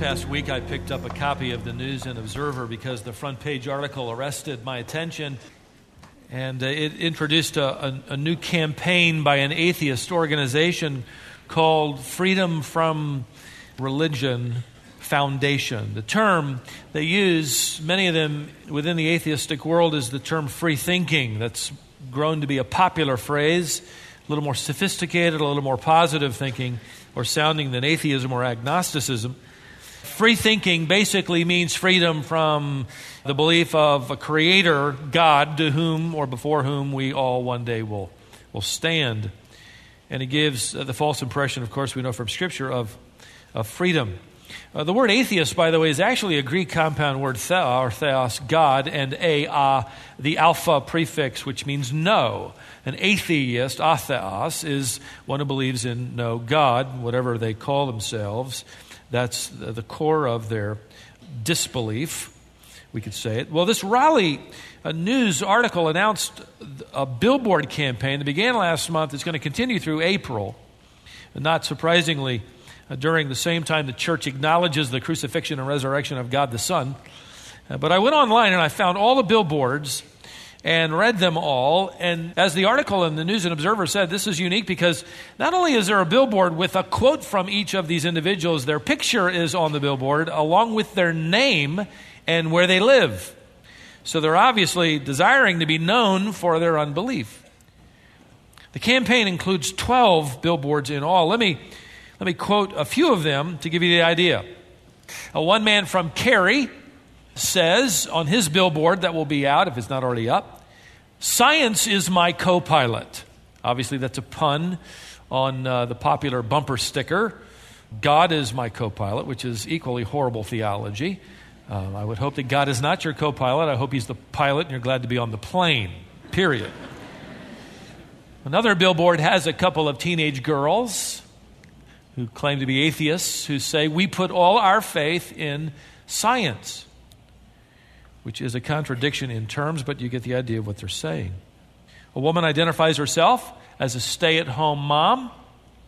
past week, I picked up a copy of the News and Observer because the front page article arrested my attention, and it introduced a new campaign by an atheist organization called Freedom from Religion Foundation. The term they use, many of them within the atheistic world, is the term free thinking. That's grown to be a popular phrase, a little more sophisticated, a little more positive thinking or sounding than atheism or agnosticism. Free thinking basically means freedom from the belief of a creator, God, to whom or before whom we all one day will stand. And it gives the false impression, of course, we know from Scripture, of freedom. The word atheist, by the way, is actually a Greek compound word, theos, God, and the alpha prefix, which means no. An atheist, atheos, is one who believes in no God, whatever they call themselves. That's the core of their disbelief, we could say it. Well, this Raleigh news article announced a billboard campaign that began last month. It's going to continue through April. And not surprisingly, during the same time the church acknowledges the crucifixion and resurrection of God the Son. But I went online and I found all the billboards and read them all. And as the article in the News and Observer said, this is unique because not only is there a billboard with a quote from each of these individuals, their picture is on the billboard along with their name and where they live. So they're obviously desiring to be known for their unbelief. The campaign includes 12 billboards in all. Let me quote a few of them to give you the idea. One man from Cary says on his billboard that will be out if it's not already up, "Science is my co-pilot." Obviously, that's a pun on the popular bumper sticker, "God is my co-pilot," which is equally horrible theology. I would hope that God is not your co-pilot. I hope he's the pilot and you're glad to be on the plane, period. Another billboard has a couple of teenage girls who claim to be atheists who say, "We put all our faith in science," which is a contradiction in terms, but you get the idea of what they're saying. A woman identifies herself as a stay-at-home mom,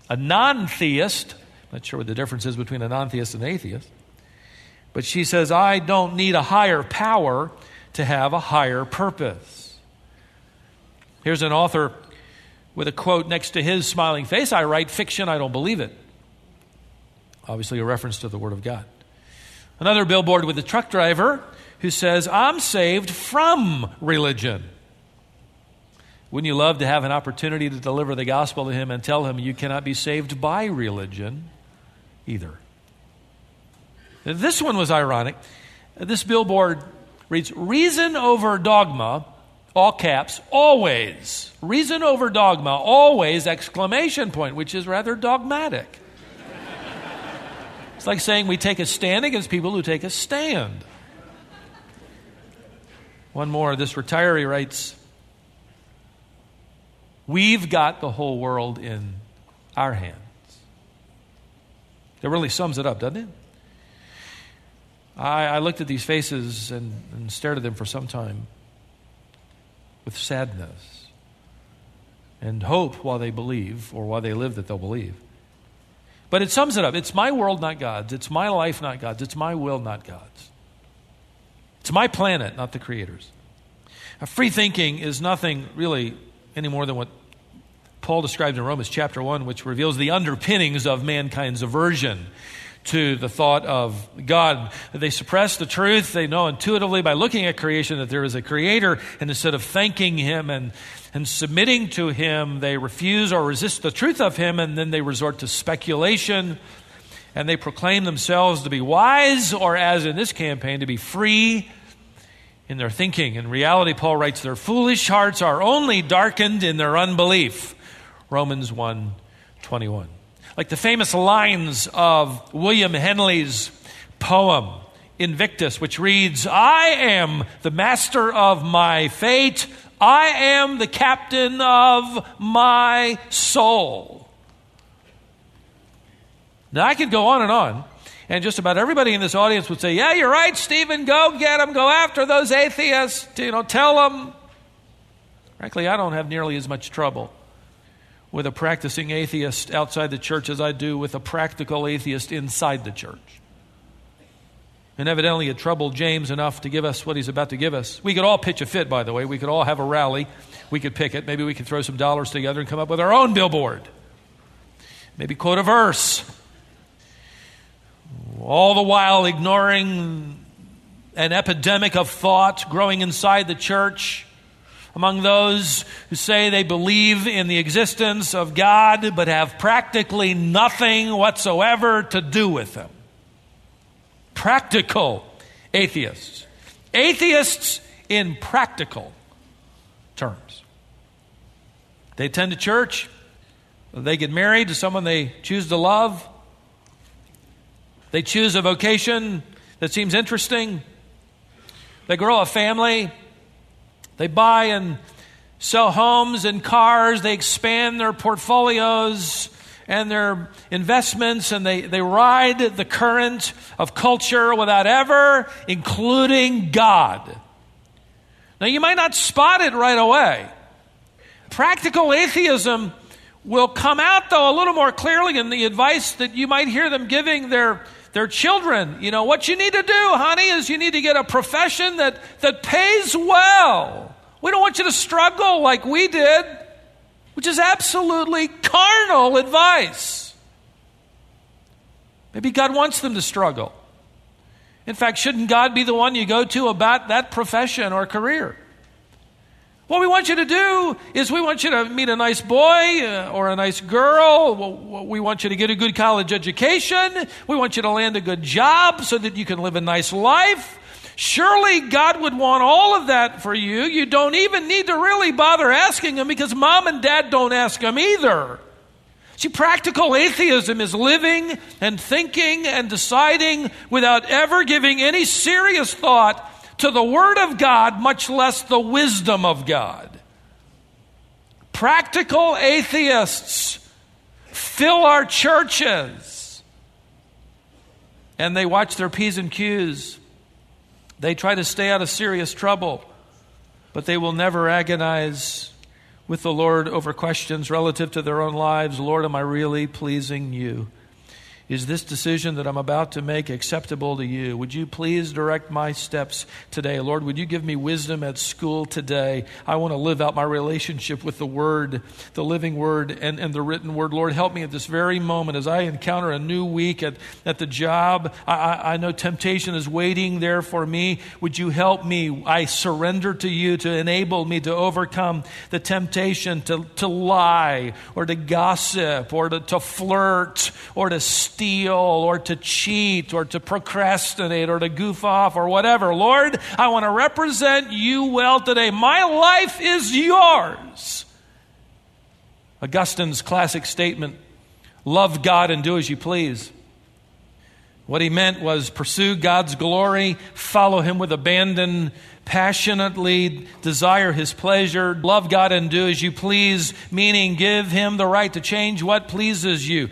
a non-theist. Not sure what the difference is between a non-theist and an atheist. But she says, "I don't need a higher power to have a higher purpose." Here's an author with a quote next to his smiling face, "I write fiction, I don't believe it." Obviously a reference to the Word of God. Another billboard with a truck driver who says, "I'm saved from religion." Wouldn't you love to have an opportunity to deliver the gospel to him and tell him you cannot be saved by religion either? This one was ironic. This billboard reads, "Reason over dogma," all caps, "always. Reason over dogma, always, exclamation point," which is rather dogmatic. It's like saying we take a stand against people who take a stand. One more, this retiree writes, "We've got the whole world in our hands." That really sums it up, doesn't it? I looked at these faces and stared at them for some time with sadness and hope while they believe, or while they live, that they'll believe. But it sums it up. It's my world, not God's. It's my life, not God's. It's my will, not God's. It's my planet, not the Creator's. Now, free thinking is nothing really any more than what Paul described in Romans chapter 1, which reveals the underpinnings of mankind's aversion to the thought of God. They suppress the truth. They know intuitively by looking at creation that there is a Creator, and instead of thanking Him and submitting to Him, they refuse or resist the truth of Him, and then they resort to speculation. And they proclaim themselves to be wise, or as in this campaign, to be free in their thinking. In reality, Paul writes, their foolish hearts are only darkened in their unbelief. Romans 1:21. Like the famous lines of William Henley's poem, Invictus, which reads, "I am the master of my fate. I am the captain of my soul." Now, I could go on, and just about everybody in this audience would say, "Yeah, you're right, Stephen, go get them, go after those atheists, tell them." Frankly, I don't have nearly as much trouble with a practicing atheist outside the church as I do with a practical atheist inside the church. and evidently it troubled James enough to give us what he's about to give us. We could all pitch a fit, by the way. We could all have a rally. We could pick it. Maybe we could throw some dollars together and come up with our own billboard. Maybe quote a verse. All the while ignoring an epidemic of thought growing inside the church among those who say they believe in the existence of God but have practically nothing whatsoever to do with Him. Practical atheists. Atheists in practical terms. They attend a church. They get married to someone they choose to love. They choose a vocation that seems interesting. They grow a family. They buy and sell homes and cars. They expand their portfolios and their investments, and they ride the current of culture without ever including God. Now, you might not spot it right away. Practical atheism will come out, though, a little more clearly in the advice that you might hear them giving their children. You know, what you need to do, honey, is you need to get a profession that pays well. We don't want you to struggle like we did, which is absolutely carnal advice. Maybe God wants them to struggle. In fact, shouldn't God be the one you go to about that profession or career? What we want you to do is we want you to meet a nice boy or a nice girl. We want you to get a good college education. We want you to land a good job so that you can live a nice life. Surely God would want all of that for you. You don't even need to really bother asking Him because Mom and Dad don't ask Him either. See, practical atheism is living and thinking and deciding without ever giving any serious thought to the Word of God, much less the wisdom of God. Practical atheists fill our churches, and they watch their P's and Q's. They try to stay out of serious trouble, but they will never agonize with the Lord over questions relative to their own lives. Lord, am I really pleasing you? Is this decision that I'm about to make acceptable to you? Would you please direct my steps today? Lord, would you give me wisdom at school today? I want to live out my relationship with the Word, the living Word, and the written Word. Lord, help me at this very moment as I encounter a new week at the job. I know temptation is waiting there for me. Would you help me? I surrender to you to enable me to overcome the temptation to lie or to gossip or to flirt or to steal or to cheat or to procrastinate or to goof off or whatever. Lord, I want to represent you well today. My life is yours. Augustine's classic statement, love God and do as you please. What he meant was pursue God's glory, follow Him with abandon, passionately desire His pleasure, love God and do as you please, meaning give Him the right to change what pleases you.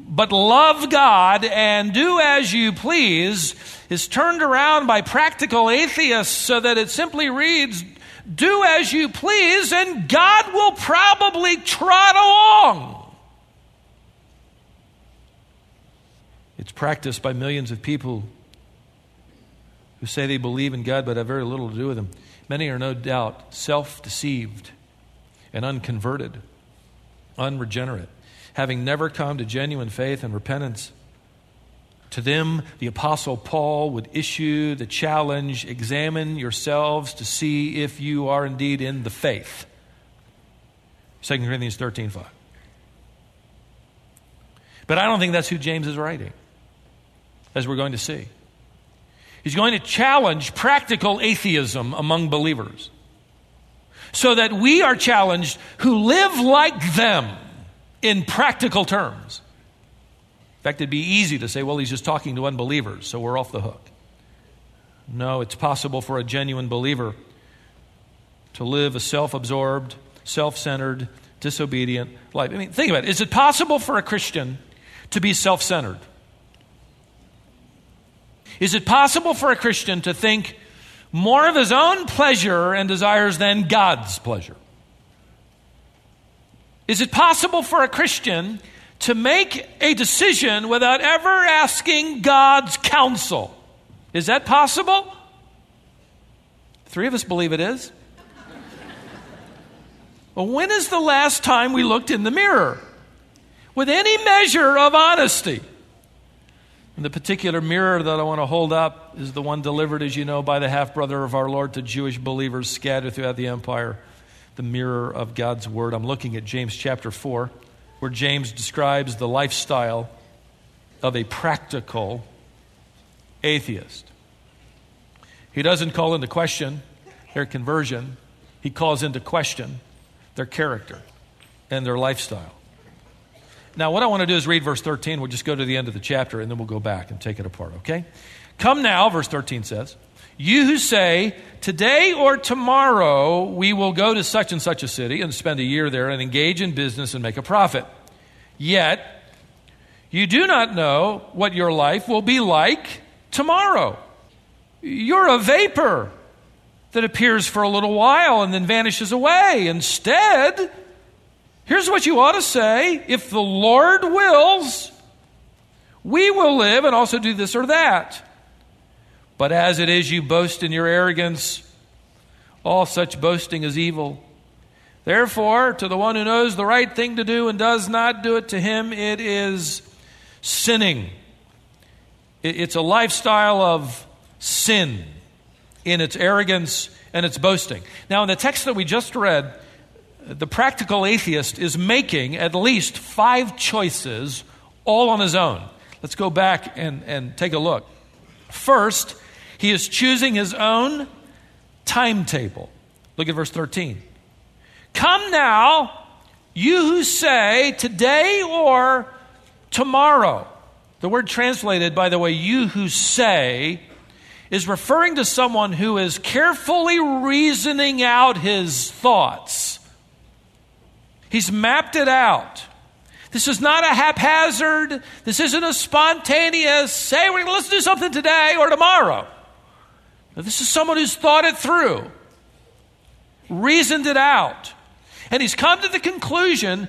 But love God and do as you please is turned around by practical atheists so that it simply reads, do as you please and God will probably trot along. It's practiced by millions of people who say they believe in God but have very little to do with Him. Many are no doubt self-deceived and unconverted, unregenerate, having never come to genuine faith and repentance. To them, the Apostle Paul would issue the challenge, examine yourselves to see if you are indeed in the faith. 2 Corinthians 13:5. But I don't think that's who James is writing, as we're going to see. He's going to challenge practical atheism among believers so that we are challenged who live like them. In practical terms. In fact, it'd be easy to say, well, he's just talking to unbelievers, so we're off the hook. No, it's possible for a genuine believer to live a self-absorbed, self-centered, disobedient life. I mean, think about it. Is it possible for a Christian to be self-centered? Is it possible for a Christian to think more of his own pleasure and desires than God's pleasure? Is it possible for a Christian to make a decision without ever asking God's counsel? Is that possible? Three of us believe it is. Well, when is the last time we looked in the mirror with any measure of honesty? And the particular mirror that I want to hold up is the one delivered, as you know, by the half-brother of our Lord to Jewish believers scattered throughout the empire, the mirror of God's word. I'm looking at James chapter 4, where James describes the lifestyle of a practical atheist. He doesn't call into question their conversion. He calls into question their character and their lifestyle. Now, what I want to do is read verse 13. We'll just go to the end of the chapter, and then we'll go back and take it apart, okay? Come now, verse 13 says, you who say, today or tomorrow we will go to such and such a city and spend a year there and engage in business and make a profit. Yet, you do not know what your life will be like tomorrow. You're a vapor that appears for a little while and then vanishes away. Instead, here's what you ought to say. If the Lord wills, we will live and also do this or that. But as it is, you boast in your arrogance. All such boasting is evil. Therefore, to the one who knows the right thing to do and does not do it, to him it is sinning. It's a lifestyle of sin in its arrogance and its boasting. Now, in the text that we just read, the practical atheist is making at least five choices all on his own. Let's go back and take a look. First, he is choosing his own timetable. Look at verse 13. Come now, you who say today or tomorrow. The word translated, by the way, you who say, is referring to someone who is carefully reasoning out his thoughts. He's mapped it out. This is not a haphazard. This isn't a spontaneous, hey, we're going to let's do something today or tomorrow. Now, this is someone who's thought it through, reasoned it out. And he's come to the conclusion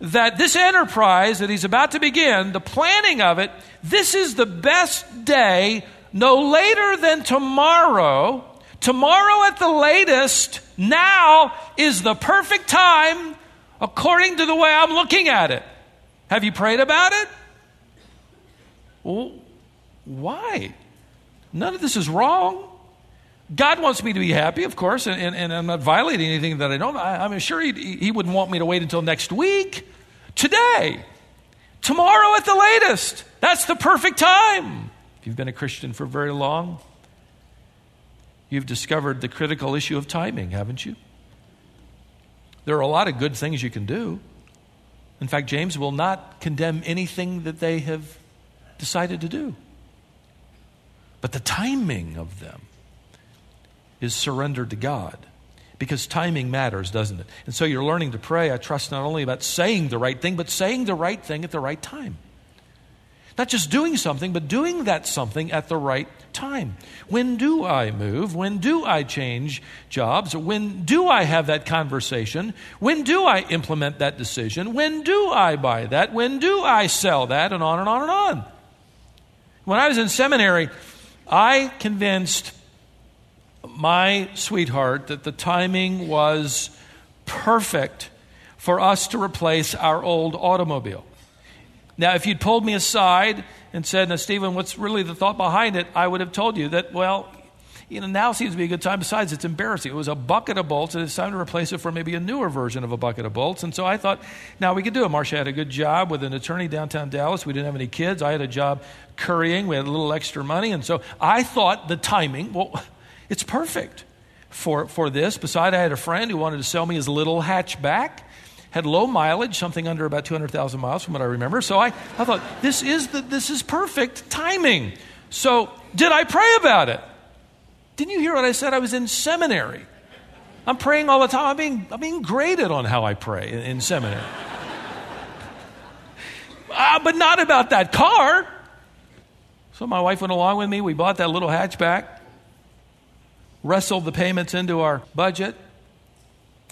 that this enterprise that he's about to begin, the planning of it, this is the best day, no later than tomorrow. Tomorrow at the latest, now is the perfect time according to the way I'm looking at it. Have you prayed about it? Well, why? None of this is wrong. God wants me to be happy, of course, and I'm not violating anything that I don't. I'm sure he wouldn't want me to wait until next week. Today, tomorrow at the latest, that's the perfect time. If you've been a Christian for very long, you've discovered the critical issue of timing, haven't you? There are a lot of good things you can do. In fact, James will not condemn anything that they have decided to do. But the timing of them is surrendered to God, because timing matters, doesn't it? And so you're learning to pray, I trust, not only about saying the right thing, but saying the right thing at the right time. Not just doing something, but doing that something at the right time. When do I move? When do I change jobs? When do I have that conversation? When do I implement that decision? When do I buy that? When do I sell that? And on and on and on. When I was in seminary, I convinced my sweetheart that the timing was perfect for us to replace our old automobile. Now, if you'd pulled me aside and said, now, Stephen, what's really the thought behind it? I would have told you that, well, you know, now seems to be a good time. Besides, it's embarrassing. It was a bucket of bolts, and it's time to replace it for maybe a newer version of a bucket of bolts. And so I thought, now we could do it. Marcia had a good job with an attorney downtown Dallas. We didn't have any kids. I had a job currying. We had a little extra money. And so I thought the timing, well, it's perfect for this. Besides, I had a friend who wanted to sell me his little hatchback. Had low mileage, something under about 200,000 miles from what I remember. So I thought, this is perfect timing. So did I pray about it? Didn't you hear what I said? I was in seminary. I'm praying all the time. I'm being graded on how I pray in seminary. But not about that car. So my wife went along with me. We bought that little hatchback, wrestled the payments into our budget,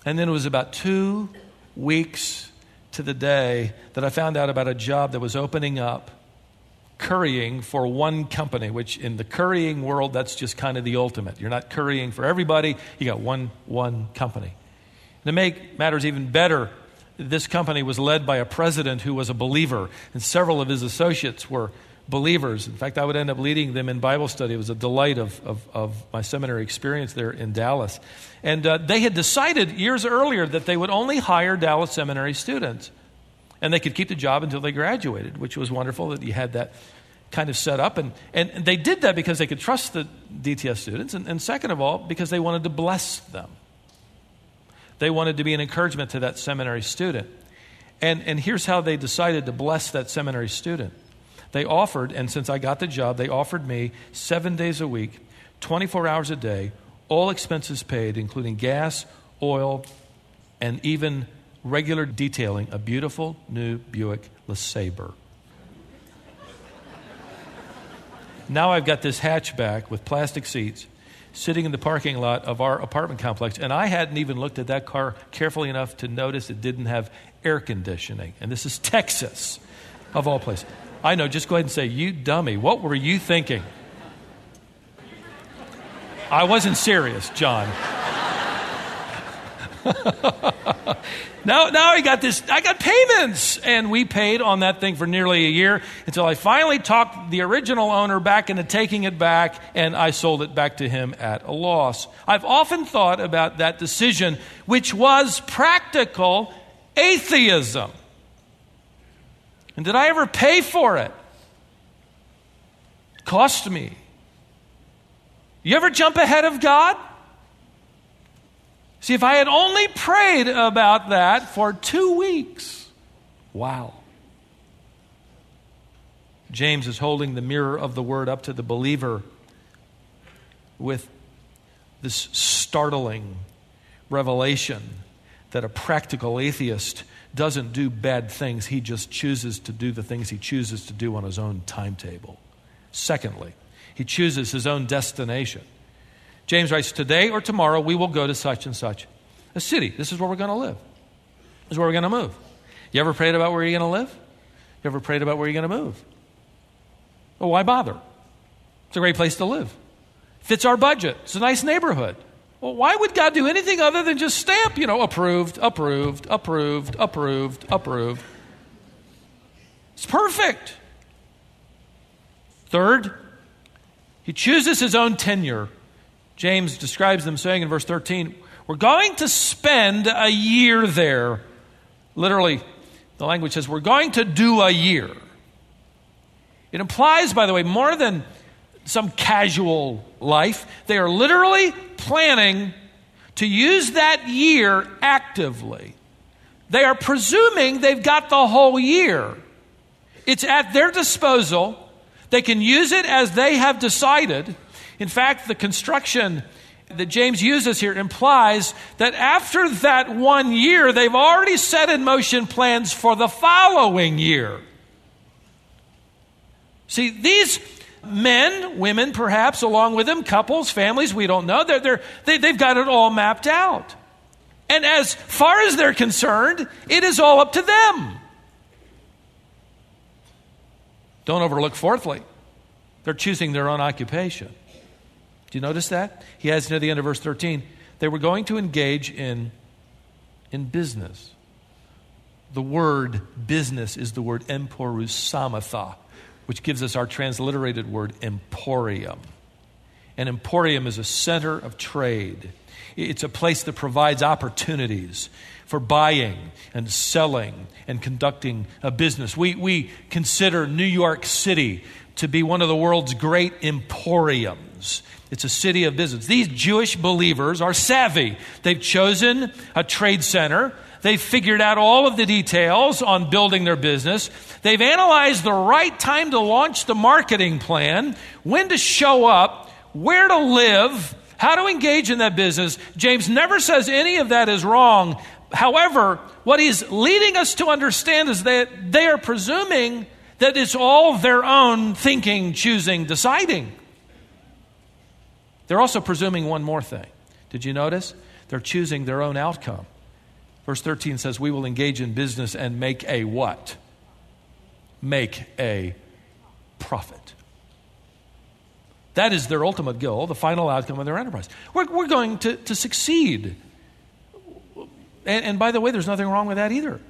and then it was about 2 weeks to the day that I found out about a job that was opening up currying for one company, which in the currying world, that's just kind of the ultimate. You're not currying for everybody. You got one company. And to make matters even better, this company was led by a president who was a believer, and several of his associates were believers. In fact, I would end up leading them in Bible study. It was a delight of my seminary experience there in Dallas. And they had decided years earlier that they would only hire Dallas seminary students, and they could keep the job until they graduated, which was wonderful that you had that kind of set up. And they did that because they could trust the DTS students, and second of all, because they wanted to bless them. They wanted to be an encouragement to that seminary student. And here's how they decided to bless that seminary student. They offered, and since I got the job, they offered me 7 days a week, 24 hours a day, all expenses paid, including gas, oil, and even regular detailing, a beautiful new Buick LeSabre. Now I've got this hatchback with plastic seats, sitting in the parking lot of our apartment complex, and I hadn't even looked at that car carefully enough to notice it didn't have air conditioning. And this is Texas, of all places. I know, just go ahead and say, you dummy, what were you thinking? I wasn't serious, John. Now I got payments, and we paid on that thing for nearly a year until I finally talked the original owner back into taking it back, and I sold it back to him at a loss. I've often thought about that decision, which was practical atheism. And did I ever pay for it? It cost me. You ever jump ahead of God? See, if I had only prayed about that for 2 weeks, wow. James is holding the mirror of the Word up to the believer with this startling revelation that a practical atheist doesn't do bad things. He just chooses to do the things he chooses to do on his own timetable. Secondly, he chooses his own destination. James writes, today or tomorrow we will go to such and such a city. This is where we're going to live. This is where we're going to move. You ever prayed about where you're going to live? You ever prayed about where you're going to move? Well, why bother? It's a great place to live. Fits our budget. It's a nice neighborhood. Well, why would God do anything other than just stamp, approved, approved, approved, approved, approved? It's perfect. Third, he chooses his own tenure. James describes them saying in verse 13, we're going to spend a year there. Literally, the language says, we're going to do a year. It implies, by the way, more than some casual life. They are literally planning to use that year actively. They are presuming they've got the whole year. It's at their disposal. They can use it as they have decided. In fact, the construction that James uses here implies that after that 1 year, they've already set in motion plans for the following year. See, these men, women perhaps, along with them, couples, families, we don't know, they've got it all mapped out. And as far as they're concerned, it is all up to them. Don't overlook, fourthly, they're choosing their own occupation. Do you notice that? He adds near the end of verse 13, they were going to engage in business. The word business is the word emporusamatha, which gives us our transliterated word emporium. An emporium is a center of trade. It's a place that provides opportunities for buying and selling and conducting a business. We consider New York City to be one of the world's great emporiums. It's a city of business. These Jewish believers are savvy. They've chosen a trade center. They've figured out all of the details on building their business. They've analyzed the right time to launch the marketing plan, when to show up, where to live, how to engage in that business. James never says any of that is wrong. However, what he's leading us to understand is that they are presuming that it's all their own thinking, choosing, deciding. They're also presuming one more thing. Did you notice? They're choosing their own outcome. Verse 13 says, we will engage in business and make a what? Make a profit. That is their ultimate goal, the final outcome of their enterprise. We're going to succeed. And by the way, there's nothing wrong with that either.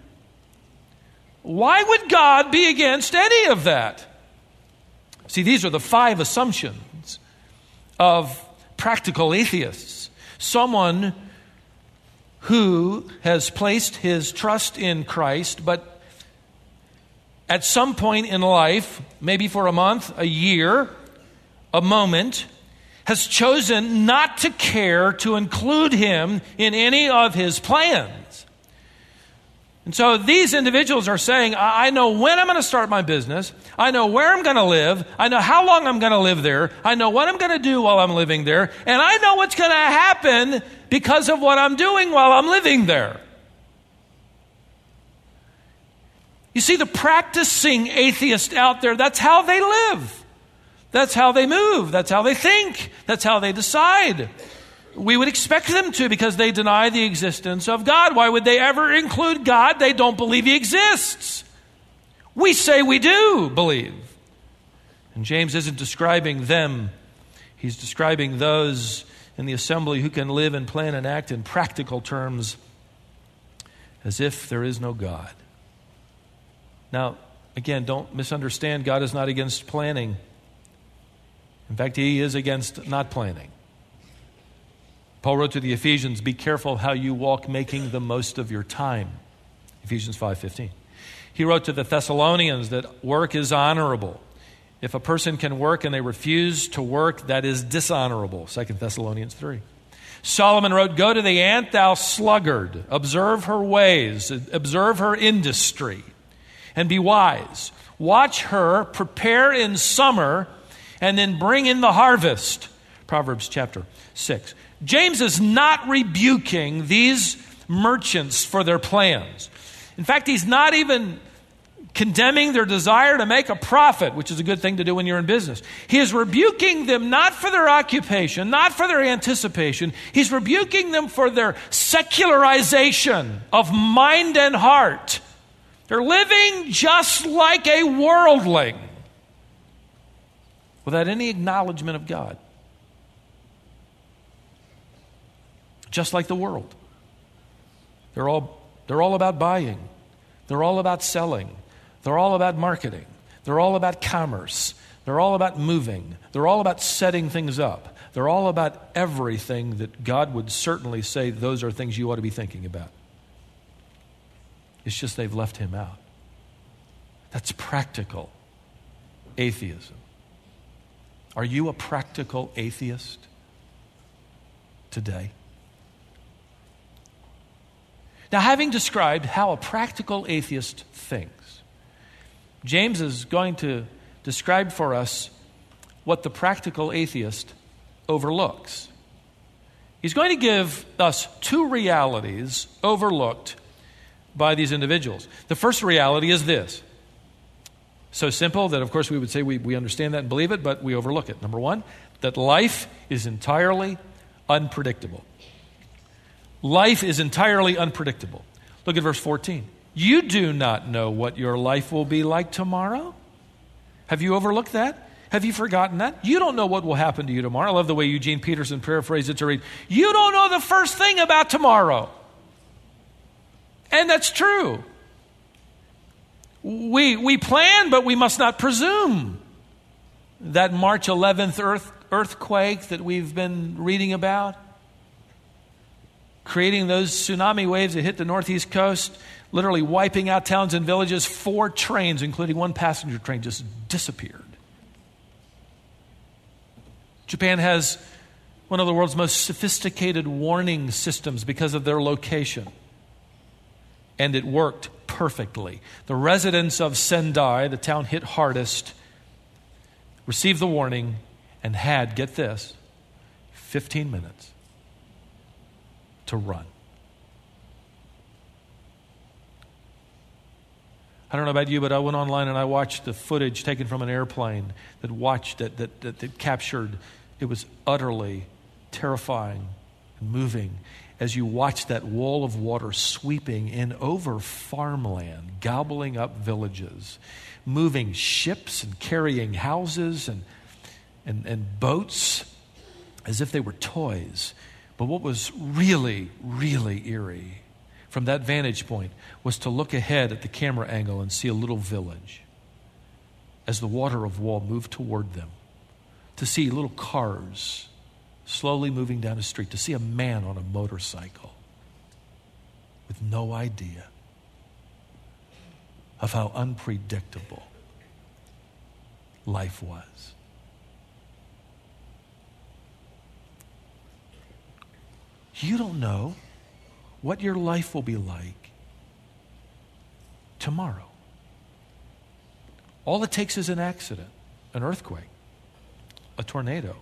Why would God be against any of that? See, these are the five assumptions of practical atheists. Someone who has placed his trust in Christ, but at some point in life, maybe for a month, a year, a moment, has chosen not to care to include him in any of his plans. And so these individuals are saying, I know when I'm going to start my business. I know where I'm going to live. I know how long I'm going to live there. I know what I'm going to do while I'm living there. And I know what's going to happen because of what I'm doing while I'm living there. You see, the practicing atheist out there, that's how they live. That's how they move. That's how they think. That's how they decide. We would expect them to, because they deny the existence of God. Why would they ever include God? They don't believe He exists. We say we do believe. And James isn't describing them. He's describing those in the assembly who can live and plan and act in practical terms as if there is no God. Now, again, don't misunderstand. God is not against planning. In fact, He is against not planning. Paul wrote to the Ephesians, be careful how you walk, making the most of your time. Ephesians 5:15. He wrote to the Thessalonians that work is honorable. If a person can work and they refuse to work, that is dishonorable. 2 Thessalonians 3. Solomon wrote, go to the ant, thou sluggard. Observe her ways. Observe her industry. And be wise. Watch her, prepare in summer, and then bring in the harvest. Proverbs chapter 6. James is not rebuking these merchants for their plans. In fact, he's not even condemning their desire to make a profit, which is a good thing to do when you're in business. He is rebuking them not for their occupation, not for their anticipation. He's rebuking them for their secularization of mind and heart. They're living just like a worldling, without any acknowledgement of God. Just like the world. They're all about buying. They're all about selling. They're all about marketing. They're all about commerce. They're all about moving. They're all about setting things up. They're all about everything that God would certainly say those are things you ought to be thinking about. It's just they've left Him out. That's practical atheism. Are you a practical atheist today? Now, having described how a practical atheist thinks, James is going to describe for us what the practical atheist overlooks. He's going to give us two realities overlooked by these individuals. The first reality is this. So simple that, of course, we would say we understand that and believe it, but we overlook it. Number one, that life is entirely unpredictable. Life is entirely unpredictable. Look at verse 14. You do not know what your life will be like tomorrow. Have you overlooked that? Have you forgotten that? You don't know what will happen to you tomorrow. I love the way Eugene Peterson paraphrased it to read, you don't know the first thing about tomorrow. And that's true. We plan, but we must not presume. That March 11th earthquake that we've been reading about, creating those tsunami waves that hit the northeast coast, literally wiping out towns and villages. 4 trains, including one passenger train, just disappeared. Japan has one of the world's most sophisticated warning systems because of their location. And it worked perfectly. The residents of Sendai, the town hit hardest, received the warning and had, get this, 15 minutes to run. I don't know about you, but I went online and I watched the footage taken from an airplane that captured. It was utterly terrifying and moving. as you watch that wall of water sweeping in over farmland, gobbling up villages, moving ships and carrying houses and boats as if they were toys. But what was really, really eerie from that vantage point was to look ahead at the camera angle and see a little village as the water of wall moved toward them, to see little cars slowly moving down a street, to see a man on a motorcycle with no idea of how unpredictable life was. You don't know what your life will be like tomorrow. All it takes is an accident, an earthquake, a tornado,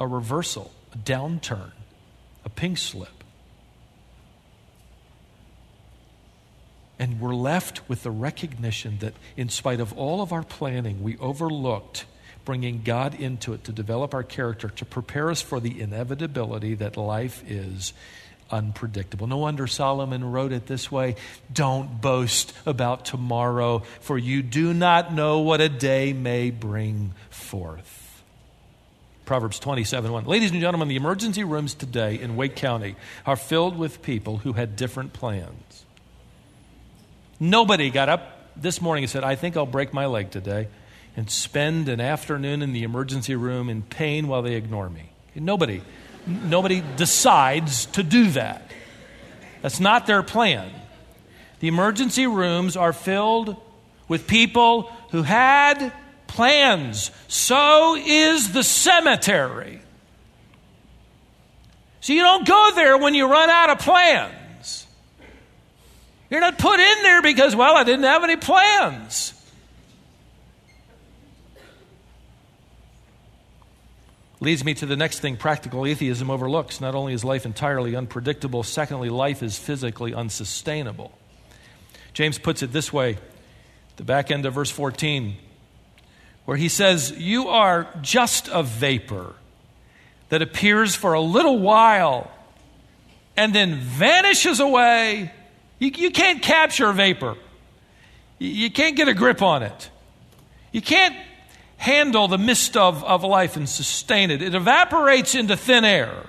a reversal, a downturn, a pink slip. And we're left with the recognition that in spite of all of our planning, we overlooked bringing God into it to develop our character, to prepare us for the inevitability that life is unpredictable. No wonder Solomon wrote it this way: "Don't boast about tomorrow, for you do not know what a day may bring forth." Proverbs 27:1. Ladies and gentlemen, the emergency rooms today in Wake County are filled with people who had different plans. Nobody got up this morning and said, "I think I'll break my leg today," and spend an afternoon in the emergency room in pain while they ignore me. Nobody decides to do that. That's not their plan. The emergency rooms are filled with people who had plans. So is the cemetery. So you don't go there when you run out of plans. You're not put in there because, well, I didn't have any plans. Leads me to the next thing practical atheism overlooks. Not only is life entirely unpredictable, secondly, life is physically unsustainable. James puts it this way, the back end of verse 14, where he says, "You are just a vapor that appears for a little while and then vanishes away." You can't capture a vapor. You can't get a grip on it. You can't handle the mist of life and sustain it. It evaporates into thin air.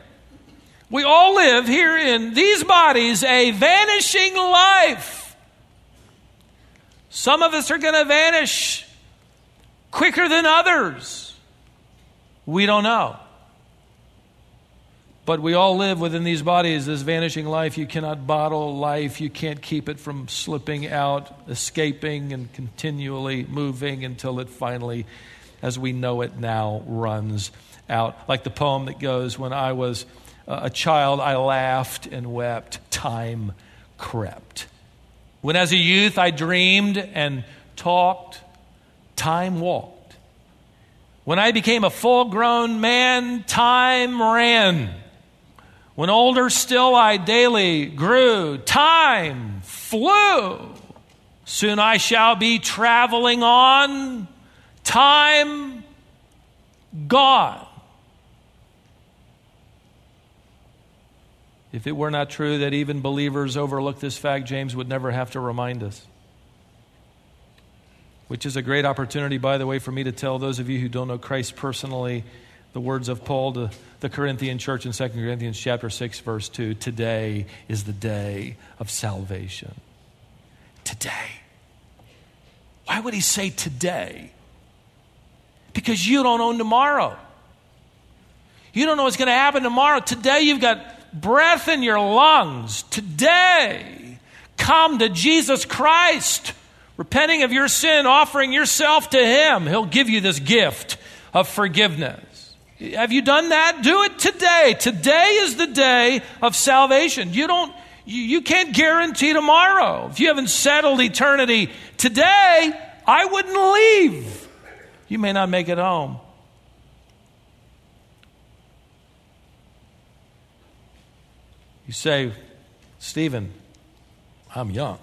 We all live here in these bodies a vanishing life. Some of us are going to vanish quicker than others. We don't know. But we all live within these bodies, this vanishing life. You cannot bottle life. You can't keep it from slipping out, escaping, and continually moving until it finally, as we know it now, runs out. Like the poem that goes, "When I was a child, I laughed and wept. Time crept. When as a youth, I dreamed and talked. Time walked. When I became a full-grown man, time ran. When older still I daily grew, time flew. Soon I shall be traveling on, time gone." If it were not true that even believers overlook this fact, James would never have to remind us. Which is a great opportunity, by the way, for me to tell those of you who don't know Christ personally the words of Paul to the Corinthian church in 2 Corinthians chapter 6, verse 2. Today is the day of salvation. Today. Why would he say today? Because you don't own tomorrow. You don't know what's going to happen tomorrow. Today you've got breath in your lungs. Today, come to Jesus Christ, repenting of your sin, offering yourself to him. He'll give you this gift of forgiveness. Have you done that? Do it today. Today is the day of salvation. You can't guarantee tomorrow. If you haven't settled eternity today, I wouldn't leave. You may not make it home. You say, "Stephen, I'm young."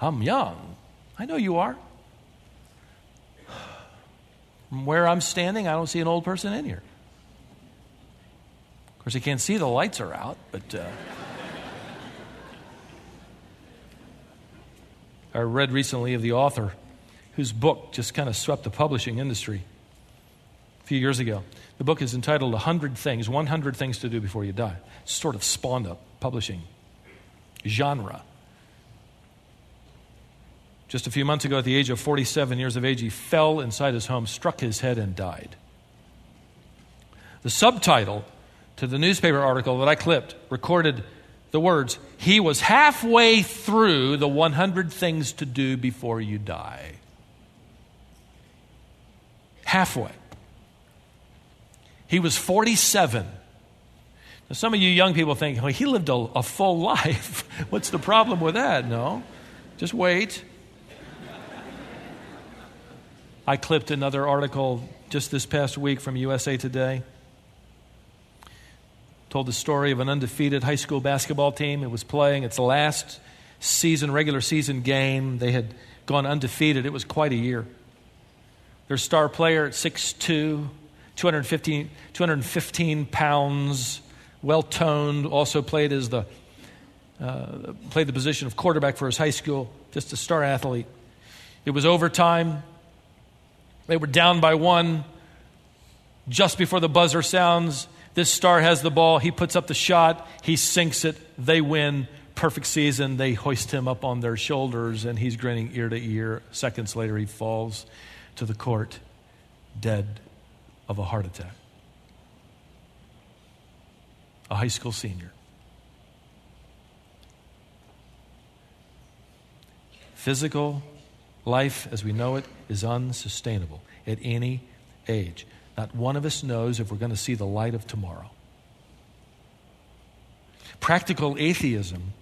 I'm young. I know you are. From where I'm standing, I don't see an old person in here. Of course, you can't see, the lights are out, but... I read recently of the author whose book just kind of swept the publishing industry a few years ago. The book is entitled 100 Things, 100 Things to Do Before You Die. It's sort of spawned a publishing genre. Just a few months ago, at the age of 47 years of age, he fell inside his home, struck his head, and died. The subtitle to the newspaper article that I clipped recorded the words, "He was halfway through the 100 things to do before you die." Halfway. He was 47. Now, some of you young people think, oh, he lived a full life. What's the problem with that? No. Just wait. I clipped another article just this past week from USA Today. Told the story of an undefeated high school basketball team. It was playing its last season, regular season game. They had gone undefeated. It was quite a year. Their star player at 6'2", 215 pounds, well-toned, also played as played the position of quarterback for his high school, just a star athlete. It was overtime. They were down by one. Just before the buzzer sounds, this star has the ball. He puts up the shot. He sinks it. They win. Perfect season. They hoist him up on their shoulders, and he's grinning ear to ear. Seconds later, he falls to the court, dead of a heart attack. A high school senior. Physical life, as we know it, is unsustainable at any age. Not one of us knows if we're going to see the light of tomorrow. Practical atheism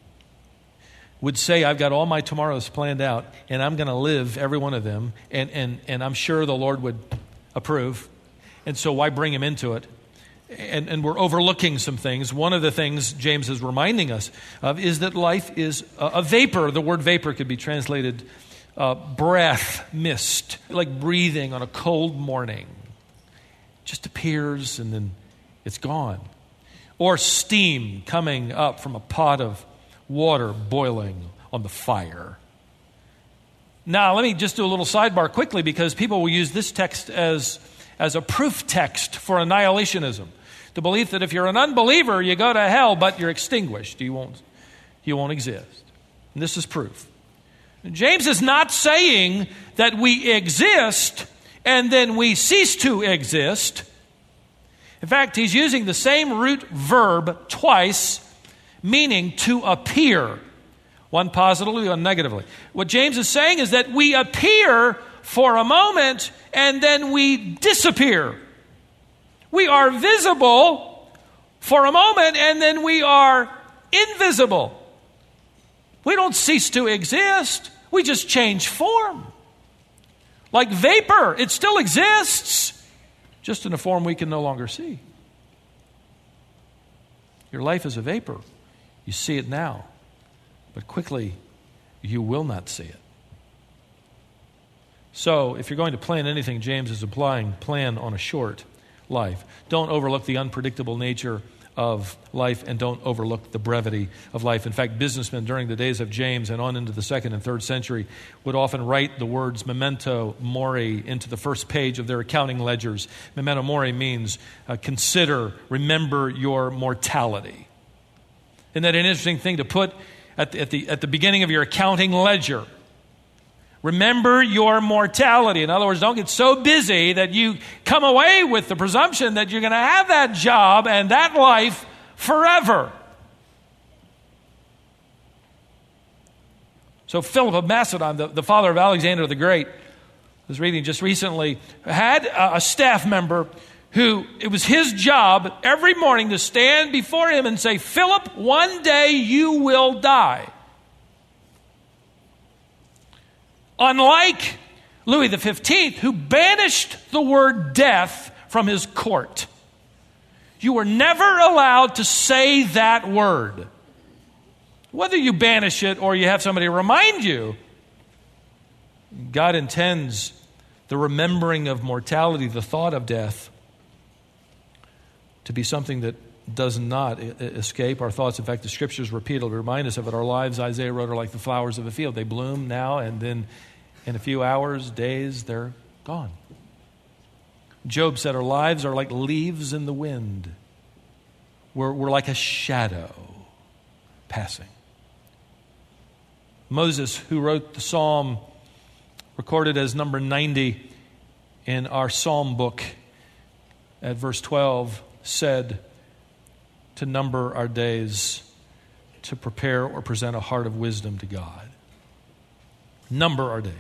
would say, I've got all my tomorrows planned out, and I'm going to live every one of them, and I'm sure the Lord would approve, and so why bring him into it? And we're overlooking some things. One of the things James is reminding us of is that life is a vapor. The word vapor could be translated breath, mist, like breathing on a cold morning. Just appears and then it's gone. Or steam coming up from a pot of water boiling on the fire. Now, let me just do a little sidebar quickly, because people will use this text as a proof text for annihilationism. The belief that if you're an unbeliever, you go to hell, but you're extinguished. You won't exist. And this is proof. James is not saying that we exist and then we cease to exist. In fact, he's using the same root verb twice, meaning to appear, one positively, one negatively. What James is saying is that we appear for a moment, and then we disappear. We are visible for a moment, and then we are invisible. We don't cease to exist. We just change form. Like vapor, it still exists, just in a form we can no longer see. Your life is a vapor. You see it now, but quickly you will not see it. So if you're going to plan anything, James is implying, plan on a short life. Don't overlook the unpredictable nature of life, and don't overlook the brevity of life. In fact, businessmen during the days of James and on into the 2nd and 3rd century would often write the words memento mori into the first page of their accounting ledgers. Memento mori means consider, remember your mortality. Isn't that an interesting thing to put at the beginning of your accounting ledger? Remember your mortality. In other words, don't get so busy that you come away with the presumption that you're going to have that job and that life forever. So Philip of Macedon, the father of Alexander the Great, I was reading just recently, had a staff member who, it was his job every morning to stand before him and say, "Philip, one day you will die." Unlike Louis the 15th, who banished the word death from his court. You were never allowed to say that word. Whether you banish it or you have somebody remind you, God intends the remembering of mortality, the thought of death, to be something that does not escape our thoughts. In fact, the Scriptures repeatedly remind us of it. Our lives, Isaiah wrote, are like the flowers of a field. They bloom now, and then in a few hours, days, they're gone. Job said, our lives are like leaves in the wind. We're like a shadow passing. Moses, who wrote the psalm recorded as number 90 in our psalm book, at verse 12, said, to number our days, to prepare or present a heart of wisdom to God. Number our days.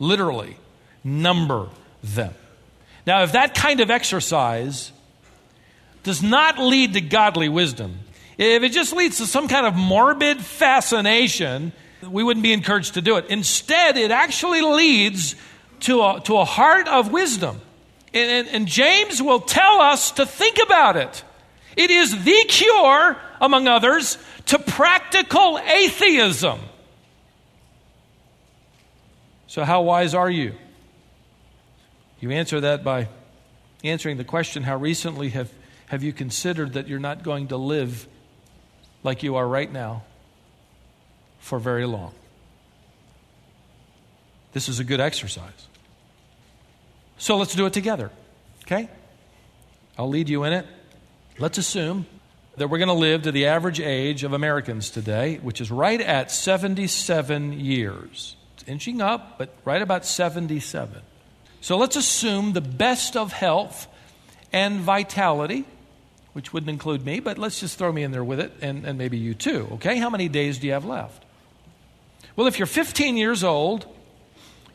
Literally, number them. Now, if that kind of exercise does not lead to godly wisdom, if it just leads to some kind of morbid fascination, we wouldn't be encouraged to do it. Instead, it actually leads to a heart of wisdom. And James will tell us to think about it. It is the cure, among others, to practical atheism. So how wise are you? You answer that by answering the question, how recently have you considered that you're not going to live like you are right now for very long? This is a good exercise. So let's do it together, okay? I'll lead you in it. Let's assume that we're going to live to the average age of Americans today, which is right at 77 years. It's inching up, but right about 77. So let's assume the best of health and vitality, which wouldn't include me, but let's just throw me in there with it, and maybe you too, okay? How many days do you have left? Well, if you're 15 years old,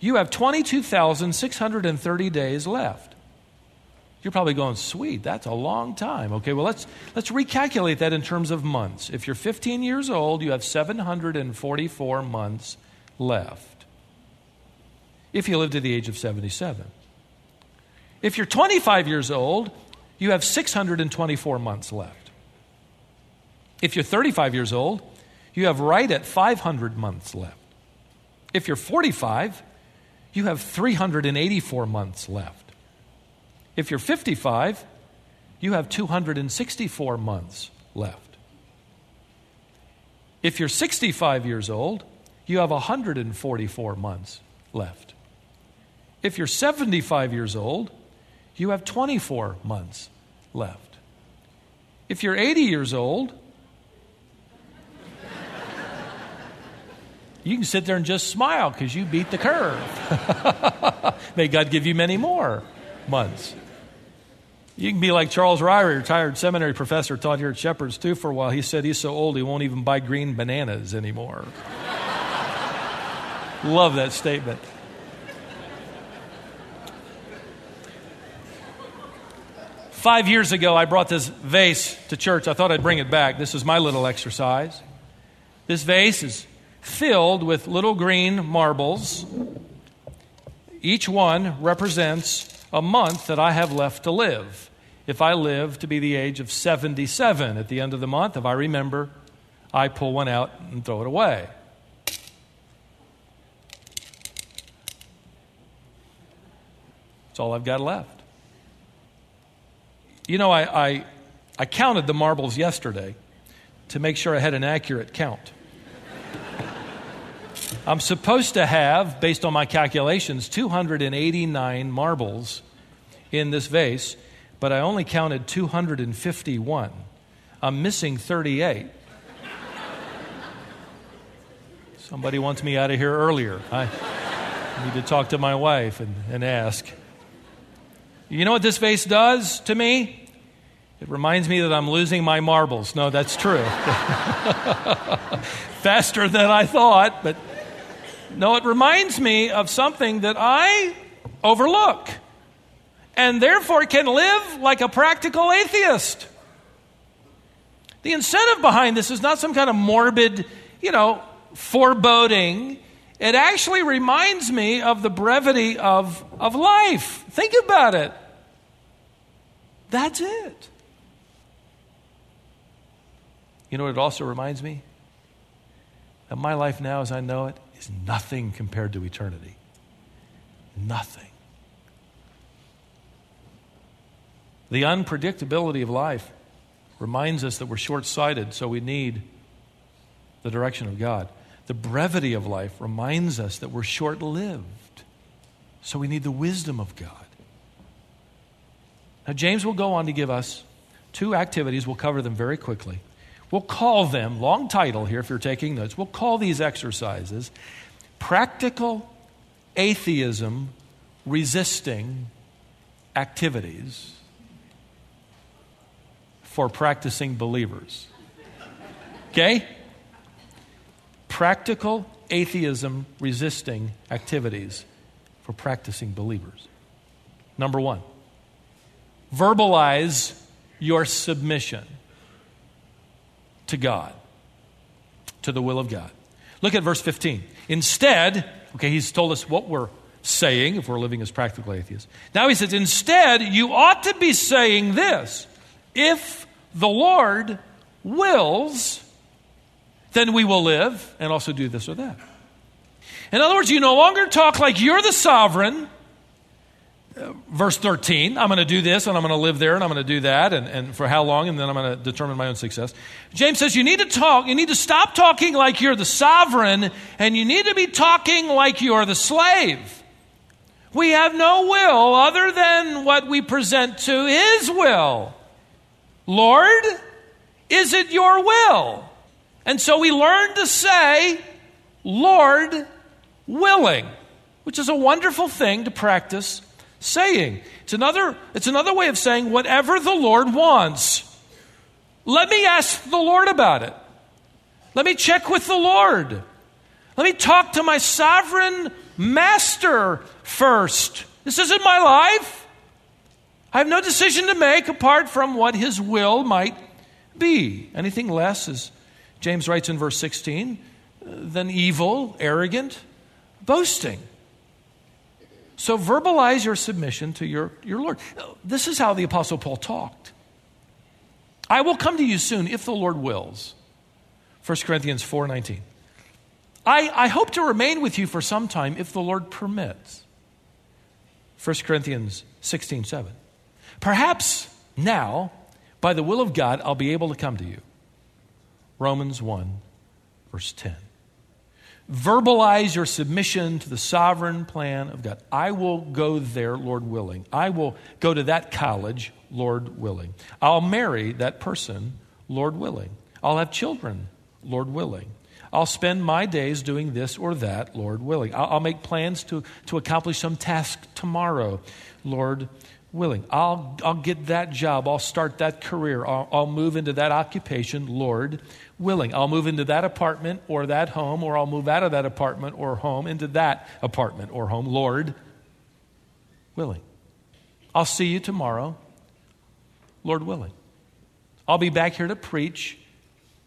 you have 22,630 days left. You're probably going, sweet, that's a long time. Okay, well, let's recalculate that in terms of months. If you're 15 years old, you have 744 months left. If you live to the age of 77. If you're 25 years old, you have 624 months left. If you're 35 years old, you have right at 500 months left. If you're 45, you have 384 months left. If you're 55, you have 264 months left. If you're 65 years old, you have 144 months left. If you're 75 years old, you have 24 months left. If you're 80 years old, you can sit there and just smile because you beat the curve. May God give you many more months. You can be like Charles Ryrie, retired seminary professor, taught here at Shepherd's too for a while. He said he's so old he won't even buy green bananas anymore. Love that statement. Five years ago, I brought this vase to church. I thought I'd bring it back. This is my little exercise. This vase is filled with little green marbles. Each one represents a month that I have left to live. If I live to be the age of 77 at the end of the month, if I remember, I pull one out and throw it away. That's all I've got left. You know, I counted the marbles yesterday to make sure I had an accurate count. I'm supposed to have, based on my calculations, 289 marbles in this vase, but I only counted 251. I'm missing 38. Somebody wants me out of here earlier. I need to talk to my wife and ask. You know what this vase does to me? It reminds me that I'm losing my marbles. No, that's true. Faster than I thought, but no, it reminds me of something that I overlook and therefore can live like a practical atheist. The incentive behind this is not some kind of morbid, foreboding. It actually reminds me of the brevity of life. Think about it. That's it. You know what it also reminds me? That my life now as I know it is nothing compared to eternity. Nothing. The unpredictability of life reminds us that we're short-sighted, so we need the direction of God. The brevity of life reminds us that we're short-lived, so we need the wisdom of God. Now, James will go on to give us two activities. We'll cover them very quickly. We'll call them, long title here if you're taking notes, we'll call these exercises practical atheism resisting activities for practicing believers. Okay? Practical atheism resisting activities for practicing believers. Number one, verbalize your submission to God, to the will of God. Look at verse 15. Instead, okay, he's told us what we're saying if we're living as practical atheists. Now he says, instead, you ought to be saying this: if the Lord wills, then we will live and also do this or that. In other words, you no longer talk like you're the sovereign. Verse 13, I'm going to do this, and I'm going to live there, and I'm going to do that, and for how long, and then I'm going to determine my own success. James says you need to stop talking like you're the sovereign, and you need to be talking like you're the slave. We have no will other than what we present to his will. Lord, is it your will? And so we learn to say, Lord willing, which is a wonderful thing to practice saying. It's another way of saying whatever the Lord wants. Let me ask the Lord about it. Let me check with the Lord. Let me talk to my sovereign master first. This isn't my life. I have no decision to make apart from what his will might be. Anything less, as James writes in verse 16, than evil, arrogant, boasting. So verbalize your submission to your Lord. This is how the Apostle Paul talked. I will come to you soon if the Lord wills. 1 Corinthians 4:19. I hope to remain with you for some time if the Lord permits. 1 Corinthians 16:7. Perhaps now, by the will of God, I'll be able to come to you. Romans 1, verse 10. Verbalize your submission to the sovereign plan of God. I will go there, Lord willing. I will go to that college, Lord willing. I'll marry that person, Lord willing. I'll have children, Lord willing. I'll spend my days doing this or that, Lord willing. I'll make plans to accomplish some task tomorrow, Lord willing. I'll get that job. I'll start that career. I'll move into that occupation, Lord willing. I'll move into that apartment or that home, or I'll move out of that apartment or home into that apartment or home, Lord willing. I'll see you tomorrow, Lord willing. I'll be back here to preach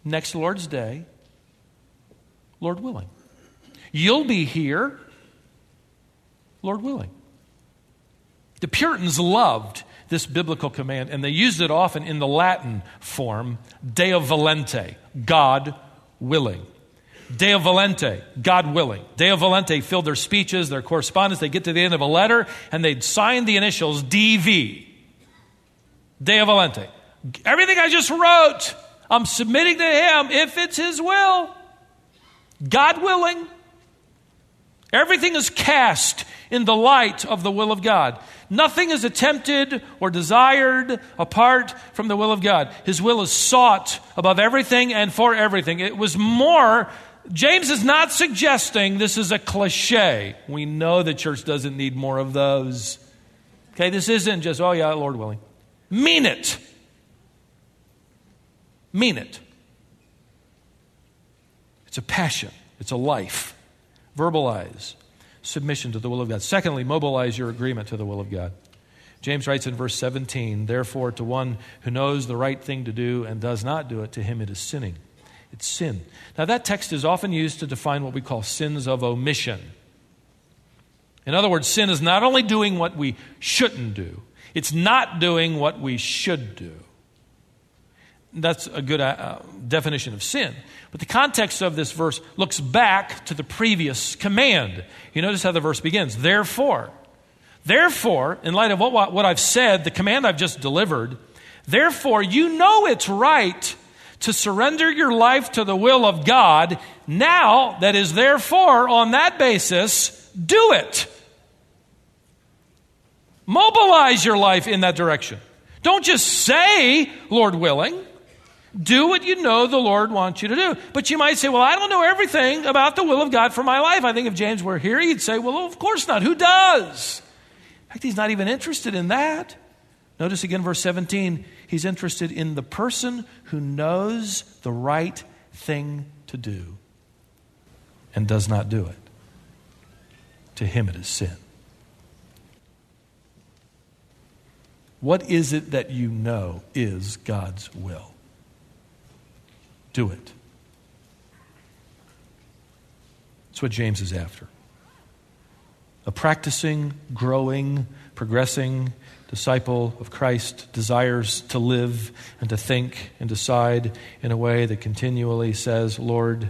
next Lord's Day, Lord willing. You'll be here, Lord willing. The Puritans loved this biblical command, and they used it often in the Latin form, Deo volente, God willing. Deo volente, God willing. Deo volente filled their speeches, their correspondence. They'd get to the end of a letter, and they'd sign the initials DV. Deo volente. Everything I just wrote, I'm submitting to him if it's his will. God willing. Everything is cast in the light of the will of God. Nothing is attempted or desired apart from the will of God. His will is sought above everything and for everything. It was more, James is not suggesting this is a cliche. We know the church doesn't need more of those. Okay, this isn't just, oh yeah, Lord willing. Mean it. Mean it. It's a passion. It's a life. Verbalize submission to the will of God. Secondly, mobilize your agreement to the will of God. James writes in verse 17, therefore, to one who knows the right thing to do and does not do it, to him it is sinning. It's sin. Now, that text is often used to define what we call sins of omission. In other words, sin is not only doing what we shouldn't do, it's not doing what we should do. That's a good definition of sin. But the context of this verse looks back to the previous command. You notice how the verse begins. Therefore, in light of what I've said, the command I've just delivered, Therefore, you know it's right to surrender your life to the will of God. Now, that is therefore, on that basis, do it. Mobilize your life in that direction. Don't just say, Lord willing. Do what you know the Lord wants you to do. But you might say, well, I don't know everything about the will of God for my life. I think if James were here, he'd say, well, of course not. Who does? In fact, he's not even interested in that. Notice again, verse 17, he's interested in the person who knows the right thing to do and does not do it. To him it is sin. What is it that you know is God's will? Do it. That's what James is after. A practicing, growing, progressing disciple of Christ desires to live and to think and decide in a way that continually says, Lord,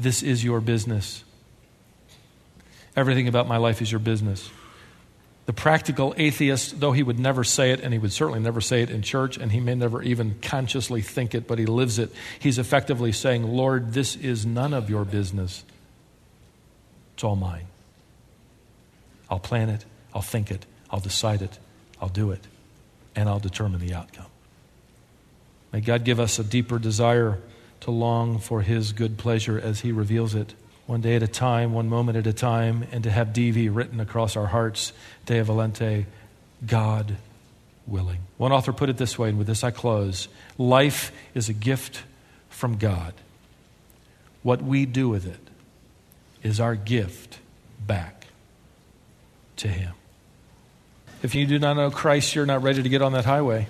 this is your business. Everything about my life is your business. The practical atheist, though he would never say it, and he would certainly never say it in church, and he may never even consciously think it, but he lives it, he's effectively saying, Lord, this is none of your business. It's all mine. I'll plan it. I'll think it. I'll decide it, I'll do it, and I'll determine the outcome. May God give us a deeper desire to long for His good pleasure as He reveals it, one day at a time, one moment at a time, and to have DV written across our hearts, Deo volente, God willing. One author put it this way, and with this I close. Life is a gift from God. What we do with it is our gift back to Him. If you do not know Christ, you're not ready to get on that highway.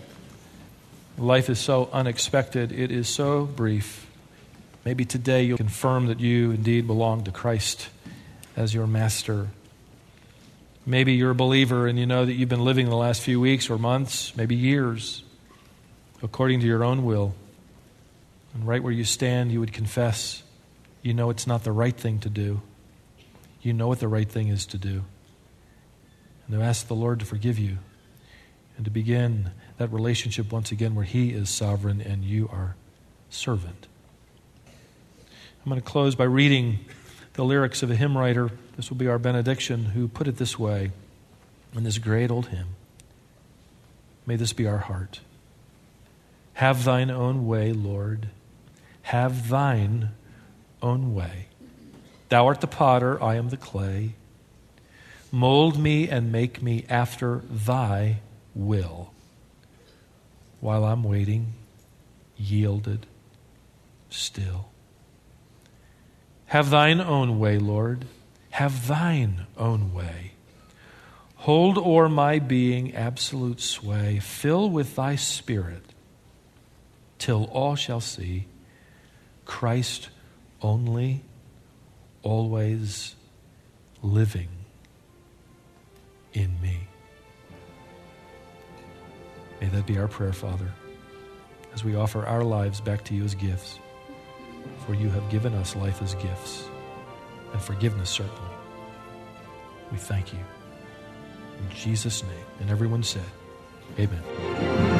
Life is so unexpected. It is so brief. Maybe today you'll confirm that you indeed belong to Christ as your master. Maybe you're a believer and you know that you've been living the last few weeks or months, maybe years, according to your own will. And right where you stand, you would confess, you know it's not the right thing to do. You know what the right thing is to do. And to ask the Lord to forgive you and to begin that relationship once again where He is sovereign and you are servant. I'm going to close by reading the lyrics of a hymn writer. This will be our benediction, who put it this way in this great old hymn. May this be our heart. Have thine own way, Lord. Have thine own way. Thou art the potter, I am the clay. Mold me and make me after thy will. While I'm waiting, yielded, still. Have thine own way, Lord. Have thine own way. Hold o'er my being absolute sway. Fill with thy spirit till all shall see Christ only, always living in me. May that be our prayer, Father, as we offer our lives back to you as gifts, for you have given us life as gifts and forgiveness certainly. We thank you. In Jesus' name. And everyone said, Amen.